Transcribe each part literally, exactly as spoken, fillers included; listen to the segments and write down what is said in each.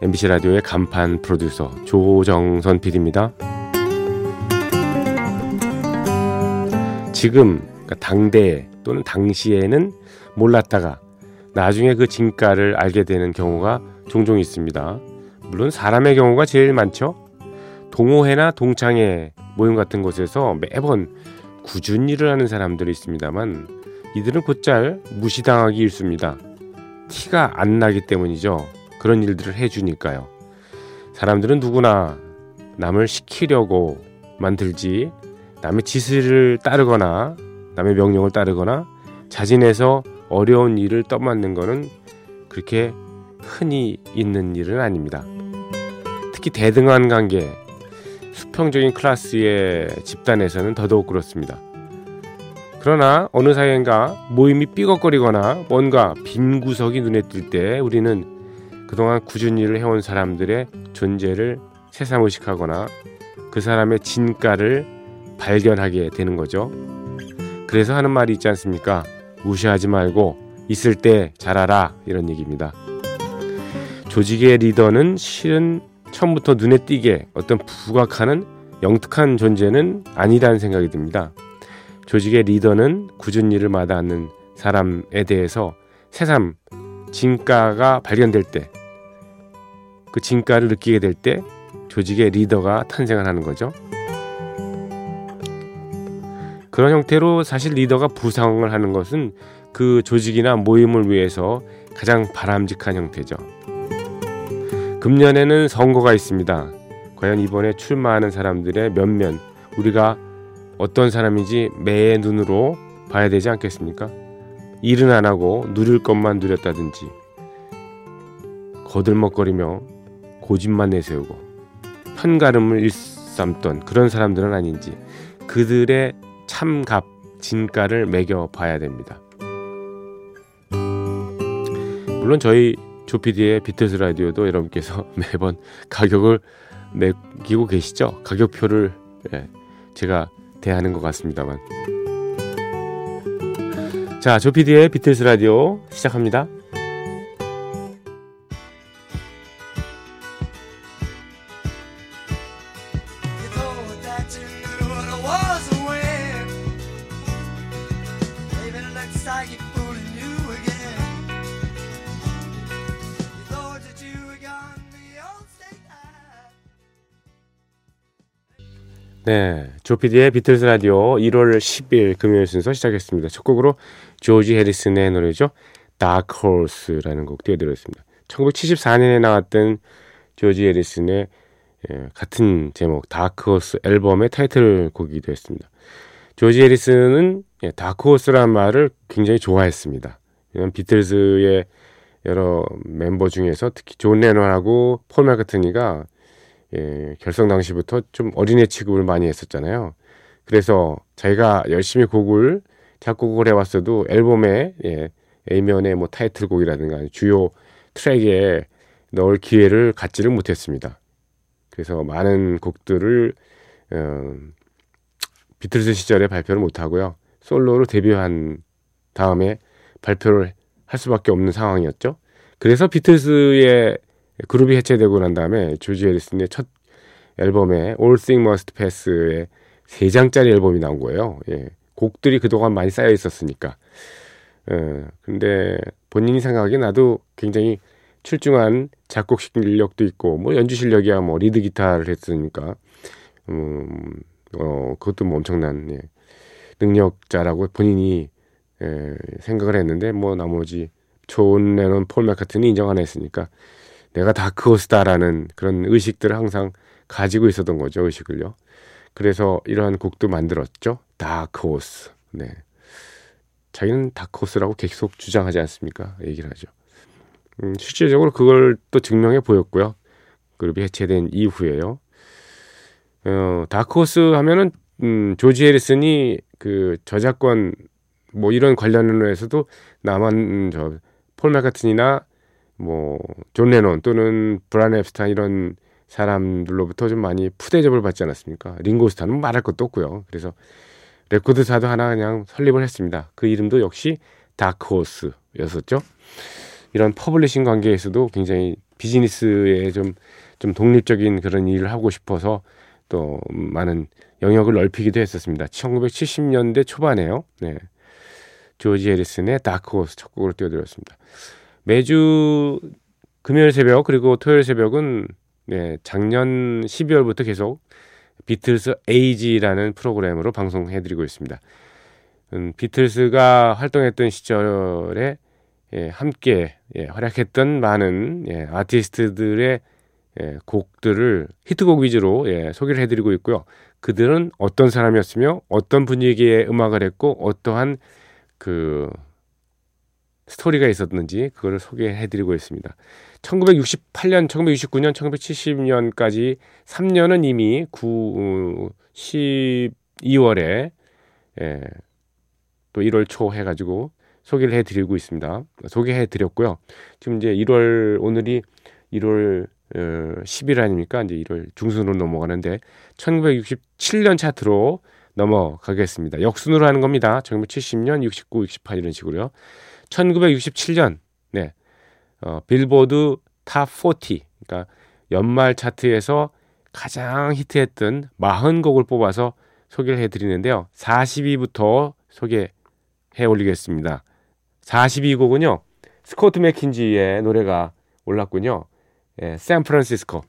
엠비씨 라디오의 간판 프로듀서 조정선 피디입니다. 지금 그러니까 당대 또는 당시에는 몰랐다가 나중에 그 진가를 알게 되는 경우가 종종 있습니다. 물론 사람의 경우가 제일 많죠. 동호회나 동창회 모임 같은 곳에서 매번 꾸준히 일을 하는 사람들이 있습니다만 이들은 곧잘 무시당하기 일쑤입니다. 티가 안 나기 때문이죠. 그런 일들을 해주니까요. 사람들은 누구나 남을 시키려고만 들지 남의 지시를 따르거나 남의 명령을 따르거나 자진해서 어려운 일을 떠맡는 것은 그렇게 흔히 있는 일은 아닙니다. 특히 대등한 관계, 수평적인 클래스의 집단에서는 더더욱 그렇습니다. 그러나 어느 사이인가 모임이 삐걱거리거나 뭔가 빈 구석이 눈에 띌 때 우리는 그동안 꾸준히 일을 해온 사람들의 존재를 새삼 의식하거나 그 사람의 진가를 발견하게 되는 거죠. 그래서 하는 말이 있지 않습니까? 무시하지 말고 있을 때 잘하라, 이런 얘기입니다. 조직의 리더는 실은 처음부터 눈에 띄게 어떤 부각하는 영특한 존재는 아니라는 생각이 듭니다. 조직의 리더는 꾸준히 일을 마다하는 사람에 대해서 새삼 진가가 발견될 때, 그 진가를 느끼게 될 때 조직의 리더가 탄생을 하는 거죠. 그런 형태로 사실 리더가 부상을 하는 것은 그 조직이나 모임을 위해서 가장 바람직한 형태죠. 금년에는 선거가 있습니다. 과연 이번에 출마하는 사람들의 몇몇 우리가 어떤 사람인지 매의 눈으로 봐야 되지 않겠습니까? 일은 안 하고 누릴 것만 누렸다든지 거들먹거리며 고집만 내세우고 편가름을 일삼던 그런 사람들은 아닌지 그들의 참갑, 진가를 매겨봐야 됩니다. 물론 저희 조피디의 비틀즈 라디오도 여러분께서 매번 가격을 매기고 계시죠? 가격표를 예, 제가 대하는 것 같습니다만. 자, 조피디의 비틀즈 라디오 시작합니다. 네, 조피디의 비틀즈 라디오 일월 십일 금요일 순서 시작했습니다. 첫 곡으로 조지 해리슨의 노래죠. Dark Horse라는 곡 띄워드렸습니다. 천구백칠십사년에 나왔던 조지 해리슨의 같은 제목 Dark Horse 앨범의 타이틀곡이기도 했습니다. 조지 해리슨은 Dark Horse라는 말을 굉장히 좋아했습니다. 비틀즈의 여러 멤버 중에서 특히 존 레논하고 폴 맥카트니가 예, 결성 당시부터 좀 어린애 취급을 많이 했었잖아요. 그래서 자기가 열심히 곡을 작곡을 해왔어도 앨범에 예, A면의 뭐 타이틀곡이라든가 주요 트랙에 넣을 기회를 갖지를 못했습니다. 그래서 많은 곡들을 음, 비틀즈 시절에 발표를 못하고요. 솔로로 데뷔한 다음에 발표를 할 수밖에 없는 상황이었죠. 그래서 비틀즈의 그룹이 해체되고 난 다음에 조지 해리슨의 첫 앨범에 All Things Must Pass의 세 장짜리 앨범이 나온 거예요. 예. 곡들이 그동안 많이 쌓여 있었으니까. 예. 근데 본인이 생각하기에 나도 굉장히 출중한 작곡 실력도 있고 뭐 연주 실력이야 뭐 리드 기타를 했으니까 음, 어, 그것도 뭐 엄청난 예. 능력자라고 본인이 예, 생각을 했는데 뭐 나머지 존 레논 폴 맥카트니 인정 안 했으니까 내가 다크호스다라는 그런 의식들을 항상 가지고 있었던 거죠. 의식을요. 그래서 이러한 곡도 만들었죠. 다크호스. 네. 자기는 다크호스라고 계속 주장하지 않습니까? 얘기를 하죠. 음, 실질적으로 그걸 또 증명해 보였고요. 그룹이 해체된 이후에요. 어, 다크호스 하면은 음, 조지 해리슨이 그 저작권 뭐 이런 관련해서도 남한 저 폴 맥카트니나 뭐 존 레논 또는 브라이언 엡스타인 이런 사람들로부터 좀 많이 푸대접을 받지 않았습니까? 링고스타는 말할 것도 없고요. 그래서 레코드사도 하나 그냥 설립을 했습니다. 그 이름도 역시 다크호스였었죠. 이런 퍼블리싱 관계에서도 굉장히 비즈니스에 좀, 좀 독립적인 그런 일을 하고 싶어서 또 많은 영역을 넓히기도 했었습니다. 천구백칠십 년대 초반에요. 네. 조지 해리슨의 다크호스 첫 곡으로 띄워드렸습니다. 매주 금요일 새벽 그리고 토요일 새벽은 네, 작년 십이월부터 계속 비틀스 에이지라는 프로그램으로 방송해드리고 있습니다. 음, 비틀스가 활동했던 시절에 예, 함께 예, 활약했던 많은 예, 아티스트들의 예, 곡들을 히트곡 위주로 예, 소개를 해드리고 있고요. 그들은 어떤 사람이었으며 어떤 분위기의 음악을 했고 어떠한 그 스토리가 있었는지 그거를 소개해드리고 있습니다. 천구백육십팔 년, 천구백육십구 년, 천구백칠십 년까지 삼 년은 이미 십이월에 예, 또 일월 초 해가지고 소개를 해드리고 있습니다. 소개해드렸고요. 지금 이제 일월 오늘이 일월 십 일 아닙니까? 이제 일월 중순으로 넘어가는데 천구백육십칠 년 차트로 넘어가겠습니다. 역순으로 하는 겁니다. 천구백칠십 년, 육십구, 육십팔 이런 식으로요. 천구백육십칠 년 네, 어, 빌보드 탑 사십, 그러니까 연말 차트에서 가장 히트했던 사십 곡을 뽑아서 소개를 해드리는데요. 사십 위부터 소개해 올리겠습니다. 사십이 곡은요. 스코트 맥킨지의 노래가 올랐군요. 예, 샌프란시스코.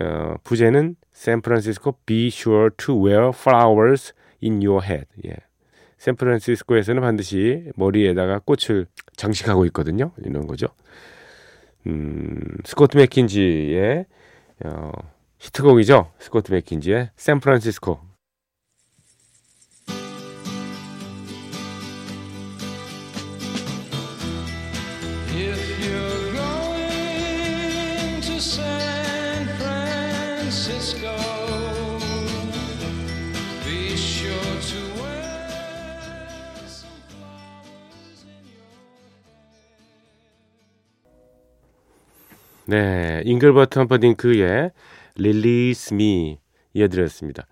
어, 부제는 샌프란시스코 Be sure to wear flowers in your head. 예. 샌프란시스코에서는 반드시 머리에다가 꽃을 장식하고 있거든요. 이런 거죠. 음, 스코트 맥킨지의 어, 히트곡이죠. 스코트 맥킨지의 샌프란시스코. 네, 잉글버트 험퍼딩크의 Release Me 이어드렸습니다.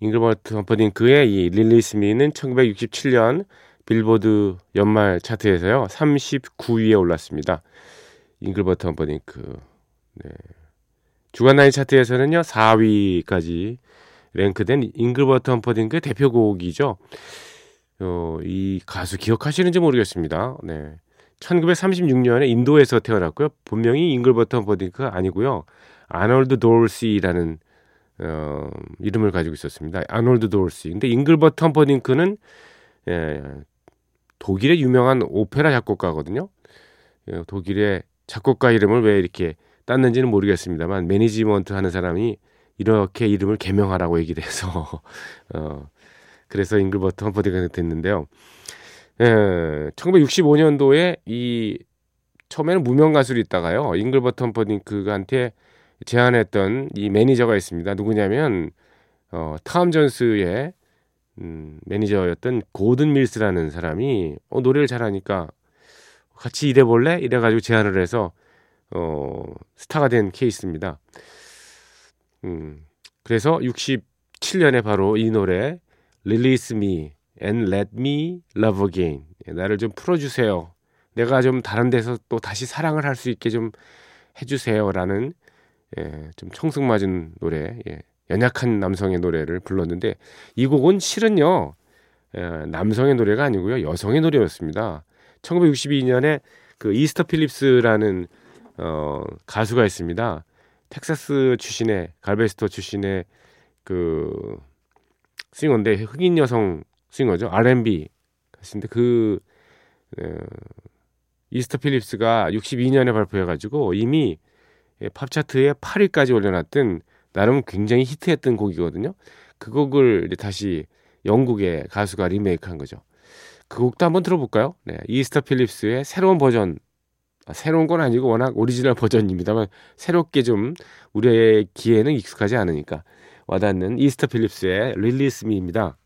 잉글버트 험퍼딩크의 이 Release Me는 천구백육십칠 년 빌보드 연말 차트에서요 삼십구 위에 올랐습니다. 잉글버트 험퍼딩크 네. 주간 나이 차트에서는요 사 위까지 랭크된 잉글버트 험퍼딩크의 대표곡이죠. 어, 이 가수 기억하시는지 모르겠습니다. 네. 천구백삼십육 년에 인도에서 태어났고요. 본명이 잉글버트 험퍼딩크가 아니고요. 아놀드 도르시라는 어, 이름을 가지고 있었습니다. 아놀드 도르시. 근데 잉글버트 험퍼딩크는 예, 독일의 유명한 오페라 작곡가거든요. 예, 독일의 작곡가 이름을 왜 이렇게 땄는지는 모르겠습니다만 매니지먼트 하는 사람이 이렇게 이름을 개명하라고 얘기를 해서 어, 그래서 잉글버트 험퍼딩크가 됐는데요. 예, 천구백육십오 년도에 이 처음에는 무명 가수로 있다가요 잉글버트 험퍼딩크한테 제안했던 이 매니저가 있습니다. 누구냐면 어, 탐 존스의 음, 매니저였던 고든 밀스라는 사람이 어, 노래를 잘하니까 같이 일해볼래? 이래가지고 제안을 해서 어, 스타가 된 케이스입니다. 음, 그래서 육십칠 년에 바로 이 노래 Release Me And let me love again. 나를 좀 풀어주세요. 내가 좀 다른 데서 또 다시 사랑을 할 수 있게 좀 해주세요라는 예, 좀 청승맞은 노래, 예, 연약한 남성의 노래를 불렀는데 이 곡은 실은요 예, 남성의 노래가 아니고요 여성의 노래였습니다. 천구백육십이 년에 그 이스터 필립스라는 어, 가수가 있습니다. 텍사스 출신의 갈베스터 출신의 그 싱어인데 흑인 여성 싱어죠. 알앤비 가수인데 그 어, 이스터 필립스가 육십이 년에 발표해가지고 이미 팝 차트에 팔 위까지 올려놨던 나름 굉장히 히트했던 곡이거든요. 그 곡을 다시 영국의 가수가 리메이크한 거죠. 그 곡도 한번 들어볼까요? 네, 이스터 필립스의 새로운 버전 새로운 건 아니고 워낙 오리지널 버전입니다만 새롭게 좀 우리의 귀에는 익숙하지 않으니까 와닿는 이스터 필립스의 Release Me입니다.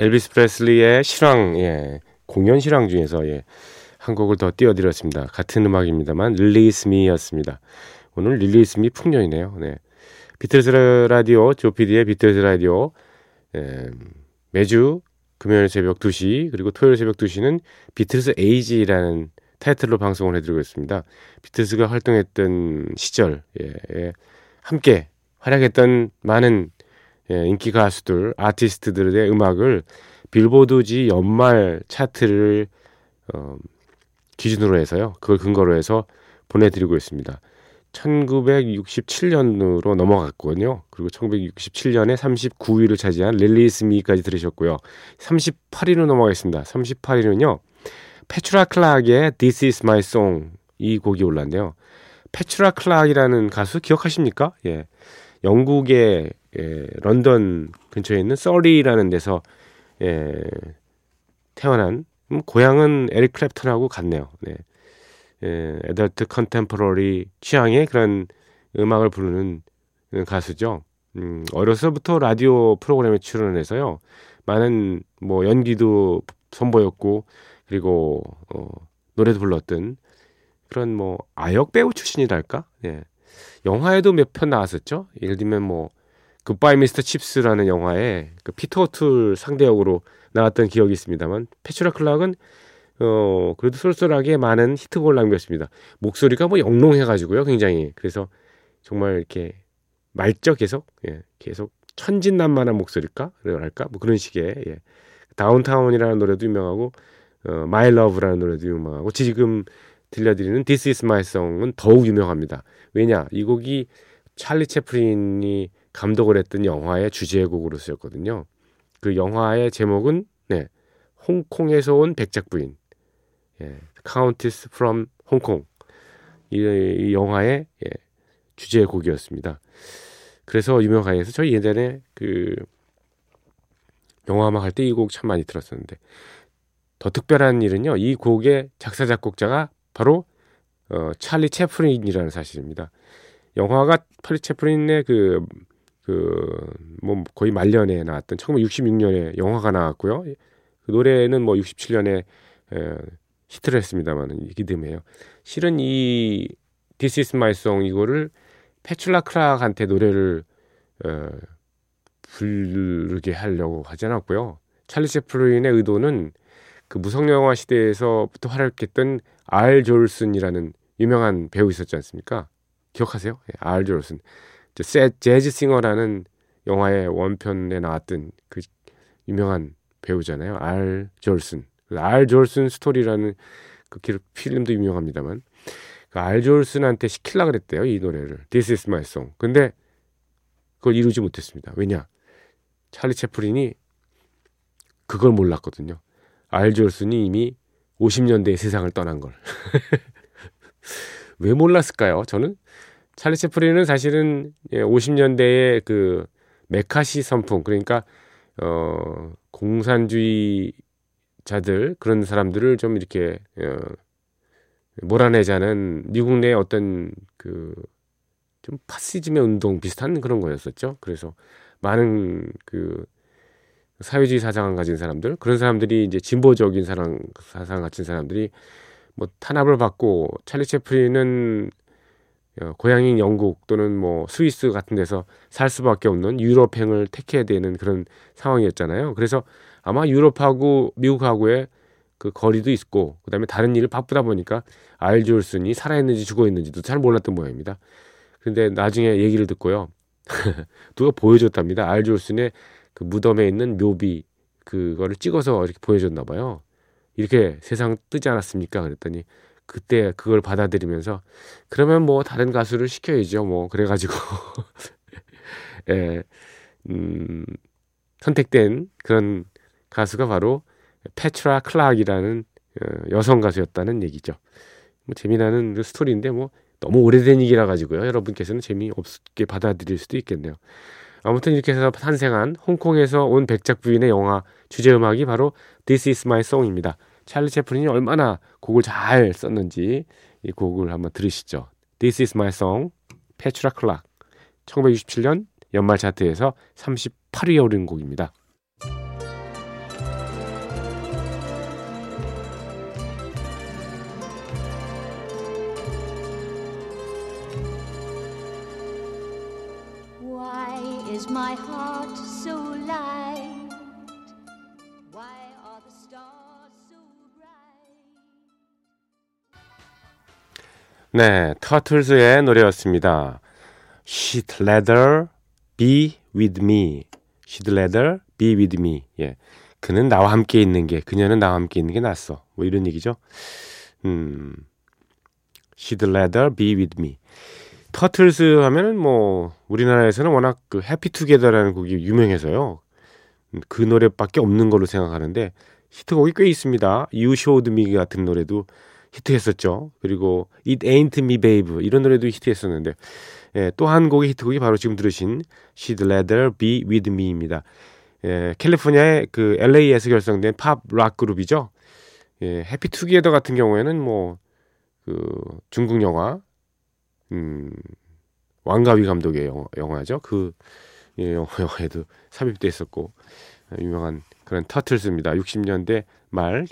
엘비스 프레슬리의 실황, 예, 공연 실황 중에서 예, 한 곡을 더 띄워드렸습니다. 같은 음악입니다만 Release Me였습니다. 오늘 Release Me 풍년이네요. 네. 비틀즈 라디오, 조피디의 비틀즈 라디오, 예, 매주 금요일 새벽 두 시 그리고 토요일 새벽 두 시는 비틀즈 에이지라는 타이틀로 방송을 해드리고 있습니다. 비틀즈가 활동했던 시절, 예, 예, 함께 활약했던 많은 예, 인기 가수들, 아티스트들의 음악을 빌보드지 연말 차트를 어, 기준으로 해서요. 그걸 근거로 해서 보내드리고 있습니다. 천구백육십칠 년으로 넘어갔거든요. 그리고 천구백육십칠 년에 삼십구 위를 차지한 릴리스 미까지 들으셨고요. 삼십팔 위로 넘어가겠습니다. 삼십팔 위는요. 페츄라 클락의 This is my song 이 곡이 올랐는데요. 페츄라 클락이라는 가수 기억하십니까? 예, 영국의 예, 런던 근처에 있는 서리라는 데서 예, 태어난 음, 고향은 에릭 클랩턴하고 같네요. 네. 예, 애덜트 컨템포러리 취향의 그런 음악을 부르는 가수죠. 음, 어려서부터 라디오 프로그램에 출연해서요 많은 뭐 연기도 선보였고 그리고 어, 노래도 불렀던 그런 뭐 아역 배우 출신이랄까. 예. 영화에도 몇 편 나왔었죠. 예를 들면 뭐 굿바이 미스터 칩스라는 영화에 그 피터 오툴 상대역으로 나왔던 기억이 있습니다만 페츄라 클락은 어 그래도 쏠쏠하게 많은 히트곡을 남겼습니다. 목소리가 뭐 영롱해가지고요 굉장히 그래서 정말 이렇게 맑죠 계속 예, 계속 천진난만한 목소리일까 그럴까 뭐 그런 식의 예. 다운타운이라는 노래도 유명하고 어, 마이 러브라는 노래도 유명하고 지금 들려드리는 This is my song은 더욱 유명합니다. 왜냐 이 곡이 찰리 채플린이 감독을 했던 영화의 주제곡으로 쓰였거든요. 그 영화의 제목은 네, 홍콩에서 온 백작부인 예, Countess from Hong Kong 이, 이 영화의 예, 주제곡이었습니다. 그래서 유명하게 해서 저희 예전에 그 영화만 할 때 이 곡 참 많이 들었었는데 더 특별한 일은요. 이 곡의 작사 작곡자가 바로 어, 찰리 채플린이라는 사실입니다. 영화가 찰리 채플린의 그 그 뭐 거의 말년에 나왔던 천구백육십육 년에 영화가 나왔고요. 그 노래는 뭐 육십칠 년에 에, 히트를 했습니다만 이게 드문해요. 실은 이 This Is My Song 이거를 페츄라 클락한테 노래를 에, 부르게 하려고 하지 않았고요. 찰리 채플린의 의도는 그 무성 영화 시대에서부터 활약했던 알 졸슨이라는 유명한 배우 있었지 않습니까? 기억하세요? 예, 알 졸슨. 재즈 싱어라는 영화의 원편에 나왔던 그 유명한 배우잖아요. 알 졸슨. 알 졸슨 스토리라는 그 필름도 유명합니다만 그 알 졸슨한테 시키려고 그랬대요. 이 노래를. This is my song. 근데 그걸 이루지 못했습니다. 왜냐? 찰리 채플린이 그걸 몰랐거든요. 알 졸슨이 이미 오십 년대의 세상을 떠난 걸. 왜 몰랐을까요? 저는 찰리 채플린은 사실은 오십 년대의 그 메카시 선풍 그러니까 어 공산주의자들 그런 사람들을 좀 이렇게 어 몰아내자는 미국 내 어떤 그 좀 파시즘의 운동 비슷한 그런 거였었죠. 그래서 많은 그 사회주의 사상을 가진 사람들 그런 사람들이 이제 진보적인 사상 사상 가진 사람들이 뭐 탄압을 받고 찰리 채플린은 어, 고향인 영국 또는 뭐 스위스 같은 데서 살 수밖에 없는 유럽행을 택해야 되는 그런 상황이었잖아요. 그래서 아마 유럽하고 미국하고의 그 거리도 있고 그다음에 다른 일을 바쁘다 보니까 알 졸슨이 살아있는지 죽어있는지도 잘 몰랐던 모양입니다. 그런데 나중에 얘기를 듣고요. 누가 보여줬답니다. 알 졸슨의 그 무덤에 있는 묘비 그거를 찍어서 이렇게 보여줬나 봐요. 이렇게 세상 뜨지 않았습니까? 그랬더니 그때 그걸 받아들이면서 그러면 뭐 다른 가수를 시켜야죠 뭐 그래가지고 예, 음, 선택된 그런 가수가 바로 페툴라 클락이라는 여성 가수였다는 얘기죠. 뭐 재미나는 그 스토리인데 뭐 너무 오래된 얘기라 가지고요. 여러분께서는 재미없게 받아들일 수도 있겠네요. 아무튼 이렇게 해서 탄생한 홍콩에서 온 백작 부인의 영화 주제음악이 바로 This is my song입니다. 찰리 채플린이 얼마나 곡을 잘 썼는지 이 곡을 한번 들으시죠. This is my song, 페툴라 클락. 천구백육십칠 년 연말 차트에서 삼십팔 위에 오른 곡입니다. My heart so light. Why are the stars so bright? 네, 터틀스의 노래였습니다. She'd rather be with me. She'd rather be with me. 예, 그는 나와 함께 있는 게, 그녀는 나와 함께 있는 게 낫어. 뭐 이런 얘기죠. 음, She'd rather be with me. 터틀스 하면은 뭐 우리나라에서는 워낙 그 해피 투게더라는 곡이 유명해서요. 그 노래밖에 없는 걸로 생각하는데 히트곡이 꽤 있습니다. You Showed Me 같은 노래도 히트했었죠. 그리고 It Ain't Me Babe 이런 노래도 히트했었는데 예, 또 한 곡의 히트곡이 바로 지금 들으신 She'd Rather Be With Me입니다. 예, 캘리포니아의 그 엘에이에서 결성된 팝 락 그룹이죠. 예, 해피 투게더 같은 경우에는 뭐 그 중국 영화 음, 왕가위 감독의 영화, 영화죠. 그 예, 영화에도 삽입돼 있었고 유명한 그런 터틀스입니다. 육십 년대 말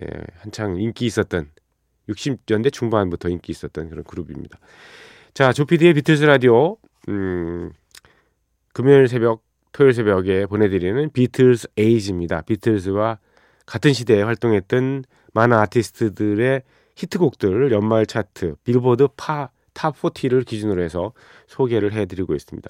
예, 한창 인기 있었던 육십 년대 중반부터 인기 있었던 그런 그룹입니다. 자, 조피디의 비틀즈 라디오 음, 금요일 새벽, 토요일 새벽에 보내드리는 비틀즈 에이지입니다. 비틀즈와 같은 시대에 활동했던 많은 아티스트들의 히트곡들 연말 차트 빌보드 파 탑사십를 기준으로 해서 소개를 해드리고 있습니다.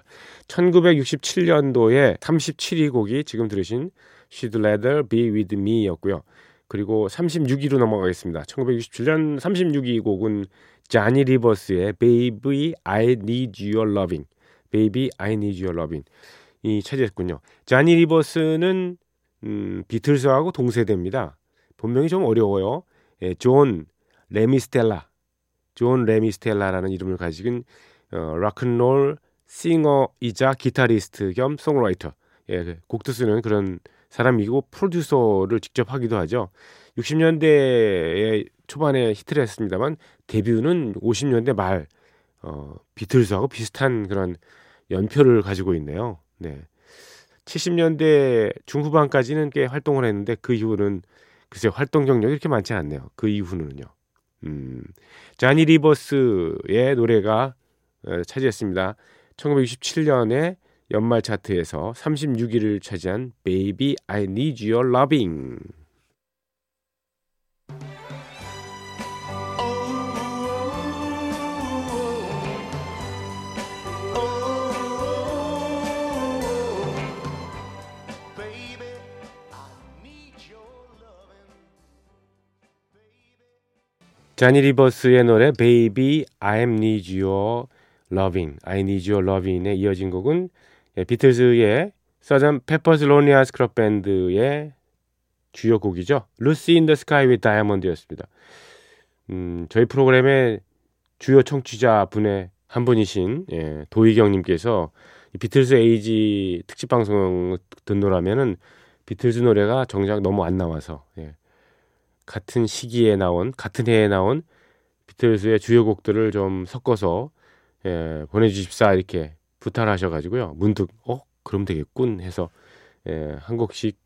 천구백육십칠 년도에 삼십칠 위 곡이 지금 들으신 She'd Rather Be With Me였고요. 그리고 삼십육 위로 넘어가겠습니다. 천구백육십칠 년 삼십육 위 곡은 자니 리버스의 Baby I Need Your Loving, Baby I Need Your Loving 이 차지했군요. 자니 리버스는 음, 비틀스하고 동세대입니다. 본명이 좀 어려워요. 예, 존 레미스텔라 존 레미스텔라라는 이름을 가진 어, 락앤롤 싱어이자 기타리스트 겸 송라이터 예, 곡도 쓰는 그런 사람이고 프로듀서를 직접 하기도 하죠. 육십 년대 초반에 히트를 했습니다만 데뷔는 오십 년대 말 어, 비틀스하고 비슷한 그런 연표를 가지고 있네요. 네. 칠십 년대 중후반까지는 꽤 활동을 했는데 그 이후는 글쎄 활동 경력이 이렇게 많지 않네요. 그 이후는요. 음, 자니 리버스의 노래가 차지했습니다. 천구백육십칠 년에 연말 차트에서 삼십육 위를 차지한 Baby I Need Your Loving. 자니 리버스의 노래 Baby I Need Your Loving, I Need Your Loving에 이어진 곡은 비틀즈의 서전 페퍼스 로니 하츠 클럽 밴드의 주요 곡이죠. Lucy in the Sky with Diamond였습니다. 음, 저희 프로그램의 주요 청취자 분의 한 분이신 예, 도희경님께서 비틀즈 에이지 특집 방송 듣노라면은 비틀즈 노래가 정작 너무 안 나와서. 예. 같은 시기에 나온 같은 해에 나온 비틀스의 주요 곡들을 좀 섞어서 예, 보내주십사 이렇게 부탁을 하셔가지고요. 문득 어? 그럼 되겠군 해서 예, 한 곡씩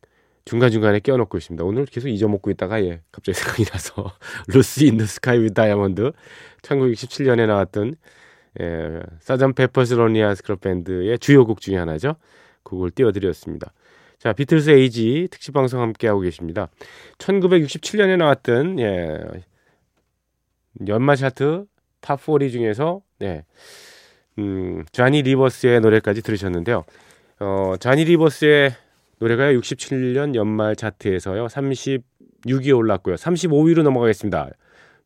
중간중간에 끼워넣고 있습니다. 오늘 계속 잊어먹고 있다가 예, 갑자기 생각이 나서 루시 인 더 스카이 위드 다이아몬드 천구백육십칠 년에 나왔던 예, 사잔 페퍼스 로니아 스크럽 밴드의 주요 곡 중에 하나죠. 그걸 띄워드렸습니다. 자, 비틀스 에이지 특집 방송 함께하고 계십니다. 천구백육십칠 년에 나왔던 예, 연말 차트 탑사십 중에서 예, 음, 자니 리버스의 노래까지 들으셨는데요. 어, 자니 리버스의 노래가 육십칠 년 연말 차트에서요 삼십육 위에 올랐고요. 삼십오 위로 넘어가겠습니다.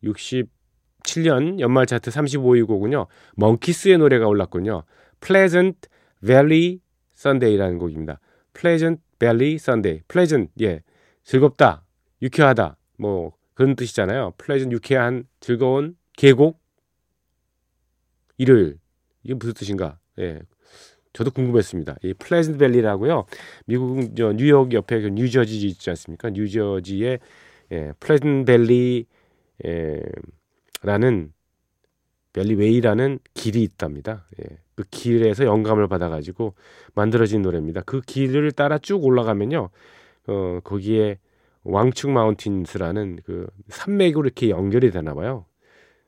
육십칠 년 연말 차트 삼십오 위 곡은요. 먼키스의 노래가 올랐군요. Pleasant Valley Sunday라는 곡입니다. Pleasant Valley Sunday. Pleasant, 예, 즐겁다. 유쾌하다 뭐 그런 뜻이잖아요. 플레이전 유쾌한 즐거운 계곡 일요일 이게 무슨 뜻인가? 예, 저도 궁금했습니다. 이 플레이전트 밸리라고요. 미국 저 뉴욕 옆에 그 뉴저지 있지 않습니까? 뉴저지의 예, 플레이전트 밸리라는 밸리웨이라는 길이 있답니다. 예, 그 길에서 영감을 받아가지고 만들어진 노래입니다. 그 길을 따라 쭉 올라가면요, 어 거기에 왕축 마운틴스라는 그 산맥으로 이렇게 연결이 되나 봐요.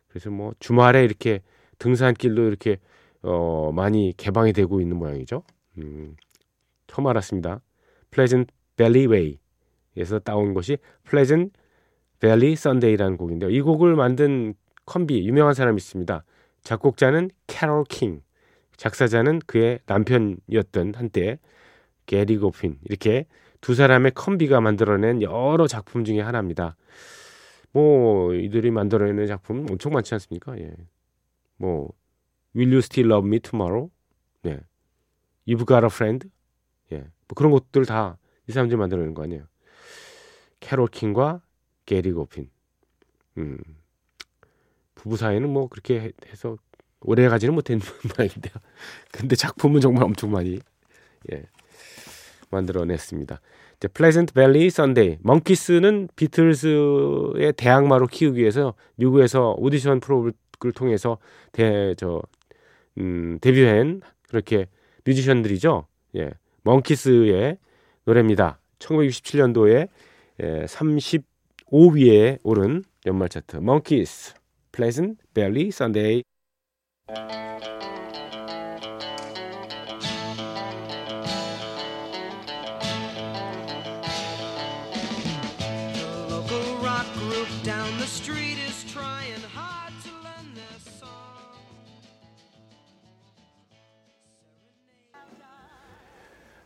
그래서 뭐 주말에 이렇게 등산길로 이렇게 어 많이 개방이 되고 있는 모양이죠. 음, 처음 알았습니다. Pleasant Valley Way에서 따온 것이 Pleasant Valley Sunday라는 곡인데요. 이 곡을 만든 컴비 유명한 사람이 있습니다. 작곡자는 Carole King, 작사자는 그의 남편이었던 한때 게리 고핀 이렇게 두 사람의 컴비가 만들어낸 여러 작품 중에 하나입니다. 뭐 이들이 만들어낸 작품 엄청 많지 않습니까? 예. 뭐 Will You Still Love Me Tomorrow? 네. You've Got a Friend? 예. 뭐 그런 것들 다 이 사람들이 만들어낸 거 아니에요. 캐롤 킹과 게리 고핀. 음. 부부 사이는 뭐 그렇게 해서 오래가지는 못했는 말인데요. 근데 작품은 정말 엄청 많이 예. 만들어냈습니다. 이제 Pleasant Valley Sunday. 멍키스는 비틀즈의 대항마로 키우기 위해서 미국에서 오디션 프로그램을 통해서 대, 저, 음, 데뷔한 그렇게 뮤지션들이죠. 예, 멍키스의 노래입니다. 천구백육십칠년도에 예, 삼십오위에 오른 연말 차트. 멍키스 Pleasant Valley Sunday.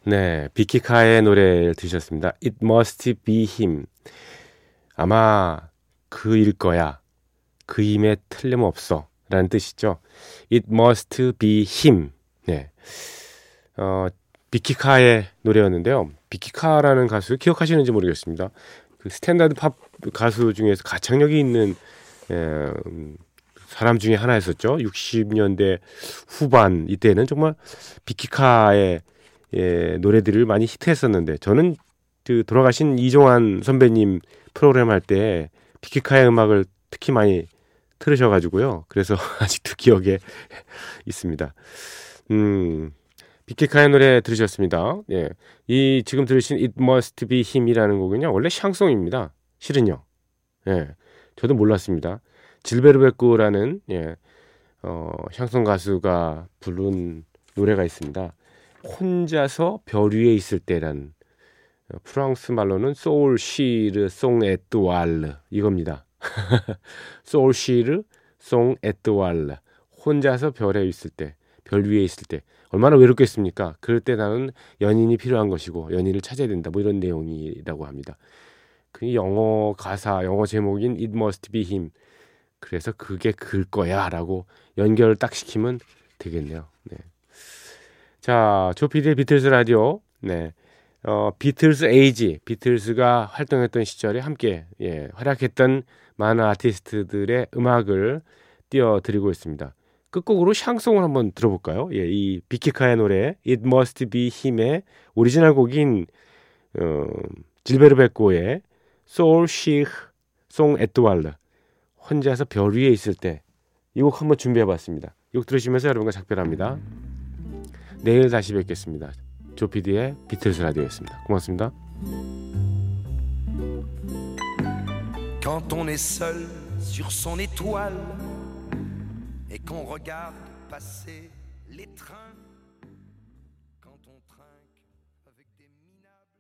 네, 비키카의 노래를 들으셨습니다. It Must Be Him. 아마 그일 거야. 그임에 틀림없어 라는 뜻이죠. It Must Be Him. 네, 어, 비키카의 노래였는데요. 비키카라는 가수 기억하시는지 모르겠습니다. 그 스탠다드 팝 가수 중에서 가창력이 있는 에, 사람 중에 하나였었죠. 육십년대 후반 이때는 정말 비키카의 예, 노래들을 많이 히트했었는데 저는 그 돌아가신 이종환 선배님 프로그램 할 때 비키카의 음악을 특히 많이 틀으셔가지고요. 그래서 아직도 기억에 있습니다. 음, 비키카의 노래 들으셨습니다. 예, 이 지금 들으신 It Must Be Him이라는 곡은요. 원래 샹송입니다. 실은요. 예, 저도 몰랐습니다. 질베르베꾸라는 예, 어, 샹송 가수가 부른 노래가 있습니다. 혼자서 별 위에 있을 때란 프랑스 말로는 소울 시르 송 에뚜알르 이겁니다. 소울 시르 송 에뚜알르 혼자서 별에 있을 때, 별 위에 있을 때 얼마나 외롭겠습니까? 그럴 때 나는 연인이 필요한 것이고 연인을 찾아야 된다 뭐 이런 내용이라고 합니다. 그 영어 가사, 영어 제목인 It Must Be Him 그래서 그게 그일 거야 라고 연결을 딱 시키면 되겠네요. 네. 자, 조피디의 비틀즈 라디오. 네, 어, 비틀즈 에이지, 비틀즈가 활동했던 시절에 함께 예, 활약했던 많은 아티스트들의 음악을 띄워드리고 있습니다. 끝곡으로 샹송을 한번 들어볼까요? 예, 이 비키카의 노래 It Must Be Him의 오리지널 곡인 어, 질베르베코의 Seul sur son étoile 혼자서 별 위에 있을 때 이 곡 한번 준비해봤습니다. 이 곡 들으시면서 여러분과 작별합니다. 내일 다시 뵙겠습니다. 조피디의 비틀즈 라디오였습니다. 고맙습니다. Quand on est seul sur son étoile et qu'on regarde passer les trains